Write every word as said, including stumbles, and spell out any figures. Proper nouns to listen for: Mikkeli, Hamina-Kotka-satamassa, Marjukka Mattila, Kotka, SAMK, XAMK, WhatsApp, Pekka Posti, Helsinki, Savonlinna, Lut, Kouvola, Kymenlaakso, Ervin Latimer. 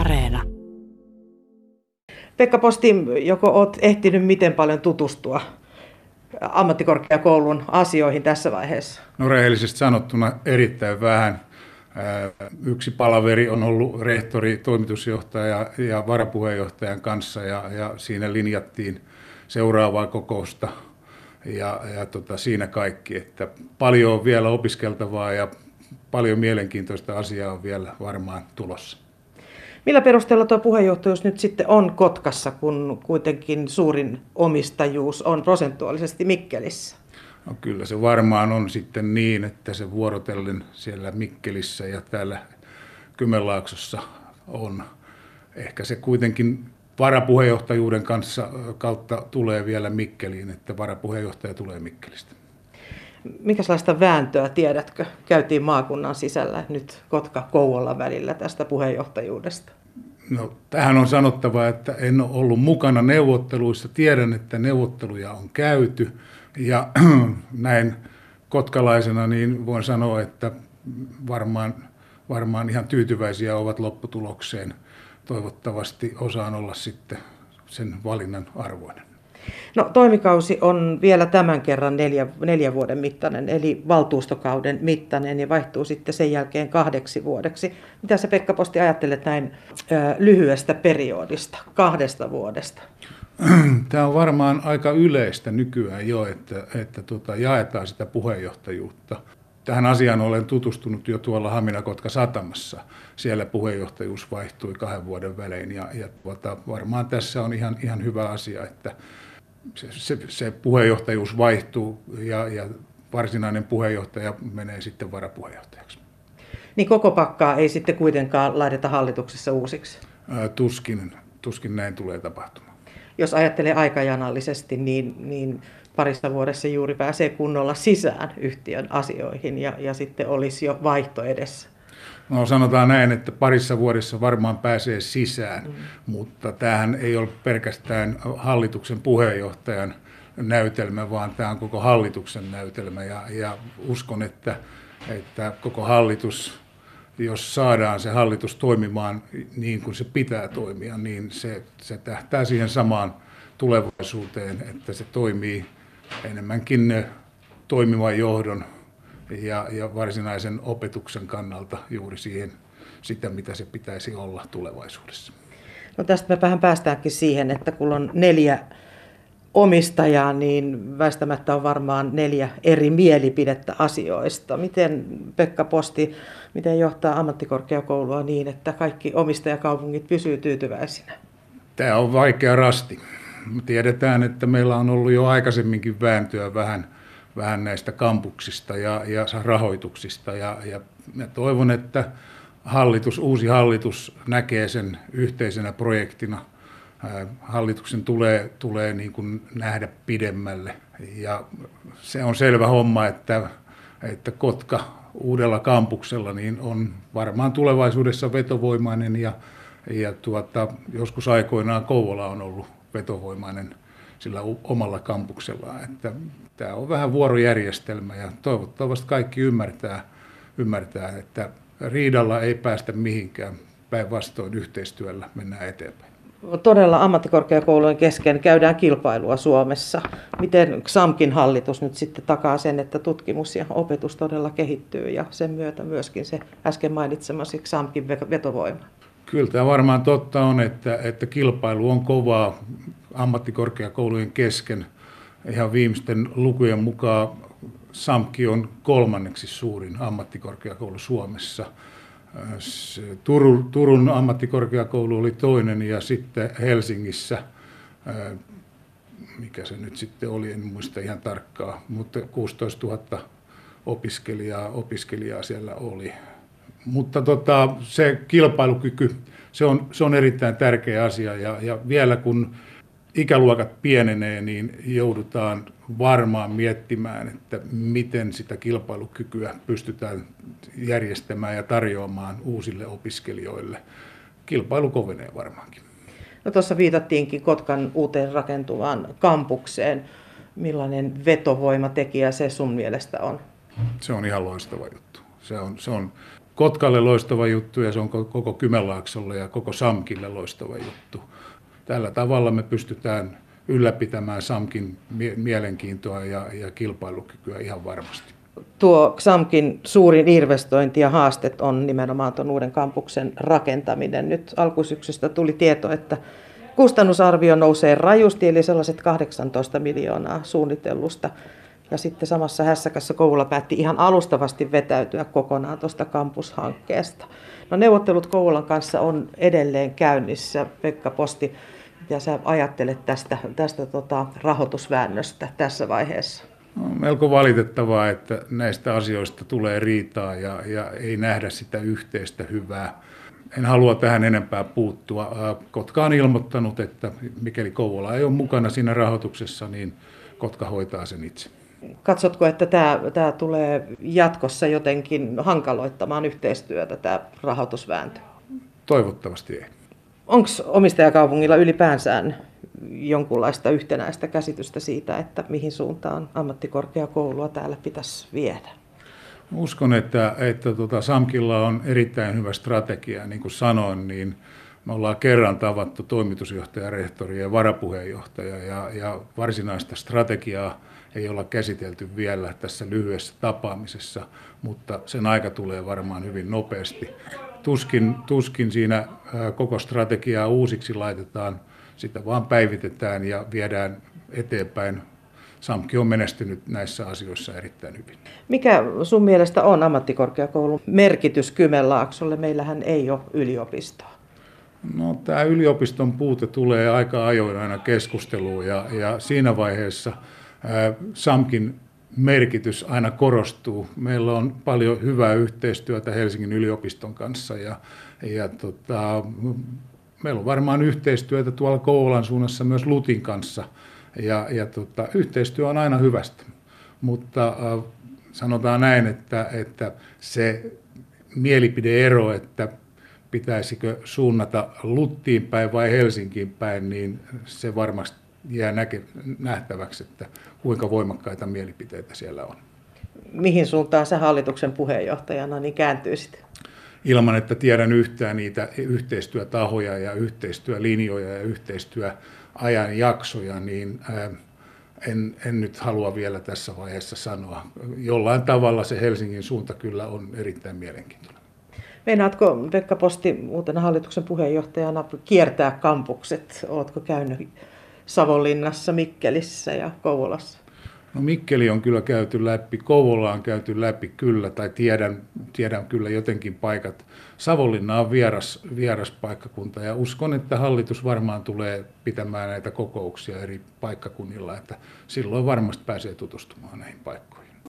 Areena. Pekka Posti, joko olet ehtinyt miten paljon tutustua ammattikorkeakoulun asioihin tässä vaiheessa? No rehellisesti sanottuna erittäin vähän. Yksi palaveri on ollut rehtori, toimitusjohtaja ja varapuheenjohtajan kanssa ja, ja siinä linjattiin seuraavaa kokousta ja, ja tota, siinä kaikki. Että paljon on vielä opiskeltavaa ja paljon mielenkiintoista asiaa on vielä varmaan tulossa. Millä perusteella tuo puheenjohtajuus nyt sitten on Kotkassa, kun kuitenkin suurin omistajuus on prosentuaalisesti Mikkelissä? No kyllä se varmaan on sitten niin, että se vuorotellen siellä Mikkelissä ja täällä Kymenlaaksossa on. Ehkä se kuitenkin varapuheenjohtajuuden kanssa kautta tulee vielä Mikkeliin, että varapuheenjohtaja tulee Mikkelistä. Minkälaista vääntöä, tiedätkö, käytiin maakunnan sisällä nyt Kotka-Kouvolan välillä tästä puheenjohtajuudesta? No, tähän on sanottava, että en ole ollut mukana neuvotteluissa. Tiedän, että neuvotteluja on käyty ja näin kotkalaisena niin voin sanoa, että varmaan, varmaan ihan tyytyväisiä ovat lopputulokseen. Toivottavasti osaan olla sitten sen valinnan arvoinen. No, toimikausi on vielä tämän kerran neljä, neljä vuoden mittainen, eli valtuustokauden mittainen, ja vaihtuu sitten sen jälkeen kahdeksi vuodeksi. Mitä sä, Pekka Posti, ajattelet näin ö, lyhyestä periodista, kahdesta vuodesta? Tämä on varmaan aika yleistä nykyään jo, että, että tota, jaetaan sitä puheenjohtajuutta. Tähän asiaan olen tutustunut jo tuolla Hamina-Kotka-satamassa. Siellä puheenjohtajuus vaihtui kahden vuoden välein ja, ja tuota, varmaan tässä on ihan, ihan hyvä asia, että se, se, se puheenjohtajuus vaihtuu ja, ja varsinainen puheenjohtaja menee sitten varapuheenjohtajaksi. Niin koko pakkaa ei sitten kuitenkaan laiteta hallituksessa uusiksi? Ää, tuskin, tuskin näin tulee tapahtumaan. Jos ajattelee aikajanallisesti, niin... niin... parissa vuodessa juuri pääsee kunnolla sisään yhtiön asioihin ja, ja sitten olisi jo vaihto edessä. No sanotaan näin, että parissa vuodessa varmaan pääsee sisään, mm. mutta tämähän ei ole pelkästään hallituksen puheenjohtajan näytelmä, vaan tämä on koko hallituksen näytelmä ja, ja uskon, että, että koko hallitus, jos saadaan se hallitus toimimaan niin kuin se pitää toimia, niin se, se tähtää siihen samaan tulevaisuuteen, että se toimii enemmänkin toimivan johdon ja, ja varsinaisen opetuksen kannalta juuri siihen, sitä mitä se pitäisi olla tulevaisuudessa. No tästä me vähän päästäänkin siihen, että kun on neljä omistajaa, niin väistämättä on varmaan neljä eri mielipidettä asioista. Miten, Pekka Posti, miten johtaa ammattikorkeakoulua niin, että kaikki omistajakaupungit pysyy tyytyväisinä? Tämä on vaikea rasti. Tiedetään, että meillä on ollut jo aikaisemminkin vääntöä vähän, vähän näistä kampuksista ja, ja rahoituksista. Ja, ja toivon, että hallitus, uusi hallitus näkee sen yhteisenä projektina. Hallituksen tulee, tulee niin kuin nähdä pidemmälle. Ja se on selvä homma, että, että Kotka uudella kampuksella niin on varmaan tulevaisuudessa vetovoimainen. Ja, ja tuota, joskus aikoinaan Kouvola on ollut vetovoimainen sillä omalla kampuksellaan. Että tämä on vähän vuorojärjestelmä ja toivottavasti kaikki ymmärtää, ymmärtää, että riidalla ei päästä mihinkään, päinvastoin yhteistyöllä mennään eteenpäin. Todella ammattikorkeakoulujen kesken käydään kilpailua Suomessa. Miten X A M K:n hallitus nyt sitten takaa sen, että tutkimus ja opetus todella kehittyy ja sen myötä myöskin se äsken mainitsemasi X A M K:n vetovoima? Kyllä tämä varmaan totta on, että, että kilpailu on kovaa ammattikorkeakoulujen kesken. Ihan viimeisten lukujen mukaan X A M K on kolmanneksi suurin ammattikorkeakoulu Suomessa. Turun, Turun ammattikorkeakoulu oli toinen ja sitten Helsingissä, mikä se nyt sitten oli, en muista ihan tarkkaa, mutta kuusitoistatuhatta opiskelijaa, opiskelijaa siellä oli. Mutta tota, se kilpailukyky, se on, se on erittäin tärkeä asia ja, ja vielä kun ikäluokat pienenee, niin joudutaan varmaan miettimään, että miten sitä kilpailukykyä pystytään järjestämään ja tarjoamaan uusille opiskelijoille. Kilpailu kovenee varmaankin. No tuossa viitattiinkin Kotkan uuteen rakentuvaan kampukseen. Millainen vetovoimatekijä se sun mielestä on? Se on ihan loistava juttu. Se on, se on Kotkalle loistava juttu ja se on koko Kymenlaaksolle ja koko SAMKille loistava juttu. Tällä tavalla me pystytään ylläpitämään SAMKin mielenkiintoa ja, ja kilpailukykyä ihan varmasti. Tuo XAMKin suurin investointi ja haastet on nimenomaan tuon uuden kampuksen rakentaminen. Nyt alkusyksystä tuli tieto, että kustannusarvio nousee rajusti, eli sellaiset kahdeksantoista miljoonaa suunnitellusta. Ja sitten samassa hässäkässä Kouvola päätti ihan alustavasti vetäytyä kokonaan tuosta kampushankkeesta. No, neuvottelut Kouvolan kanssa on edelleen käynnissä. Pekka Posti, mitä sä ajattelet tästä, tästä tota rahoitusväännöstä tässä vaiheessa? No, melko valitettavaa, että näistä asioista tulee riitaa ja, ja ei nähdä sitä yhteistä hyvää. En halua tähän enempää puuttua. Kotka on ilmoittanut, että mikäli Kouvola ei ole mukana siinä rahoituksessa, niin Kotka hoitaa sen itse. Katsotko, että tämä, tämä tulee jatkossa jotenkin hankaloittamaan yhteistyötä, tämä rahoitusvääntö? Toivottavasti ei. Onko omistajakaupungilla ylipäänsään jonkunlaista yhtenäistä käsitystä siitä, että mihin suuntaan ammattikorkeakoulua täällä pitäisi viedä? Uskon, että, että tuota, SAMKilla on erittäin hyvä strategia. Niin kuin sanoin, niin me ollaan kerran tavattu toimitusjohtaja, rehtori ja varapuheenjohtaja ja, ja varsinaista strategiaa ei olla käsitelty vielä tässä lyhyessä tapaamisessa, mutta sen aika tulee varmaan hyvin nopeasti. Tuskin, tuskin siinä koko strategiaa uusiksi laitetaan, sitä vaan päivitetään ja viedään eteenpäin. SAMK on menestynyt näissä asioissa erittäin hyvin. Mikä sun mielestä on ammattikorkeakoulun merkitys Kymenlaaksolle? Meillähän ei ole yliopistoa. No, tämä yliopiston puute tulee aika ajoin aina keskusteluun ja, ja siinä vaiheessa ää, SAMKin merkitys aina korostuu. Meillä on paljon hyvää yhteistyötä Helsingin yliopiston kanssa ja, ja tota, meillä on varmaan yhteistyötä tuolla Kouvolan suunnassa myös Lutin kanssa. Ja, ja tota, yhteistyö on aina hyvästä, mutta äh, sanotaan näin, että, että se mielipideero, että pitäisikö suunnata Luttiin päin vai Helsinkiin päin, niin se varmasti jää näke, nähtäväksi, että kuinka voimakkaita mielipiteitä siellä on. Mihin suuntaan sä hallituksen puheenjohtajana niin kääntyisit? Ilman, että tiedän yhtään niitä yhteistyötahoja ja yhteistyölinjoja ja yhteistyöajanjaksoja, niin en, en nyt halua vielä tässä vaiheessa sanoa. Jollain tavalla se Helsingin suunta kyllä on erittäin mielenkiintoinen. Meinaatko Pekka Posti uutena hallituksen puheenjohtajana kiertää kampukset? Oletko käynyt Savonlinnassa, Mikkelissä ja Kouvolassa? No, Mikkeli on kyllä käyty läpi, Kouvola on käyty läpi kyllä, tai tiedän, tiedän kyllä jotenkin paikat. Savonlinna on vieras, vieras paikkakunta ja uskon, että hallitus varmaan tulee pitämään näitä kokouksia eri paikkakunnilla, että silloin varmasti pääsee tutustumaan näihin paikkoihin.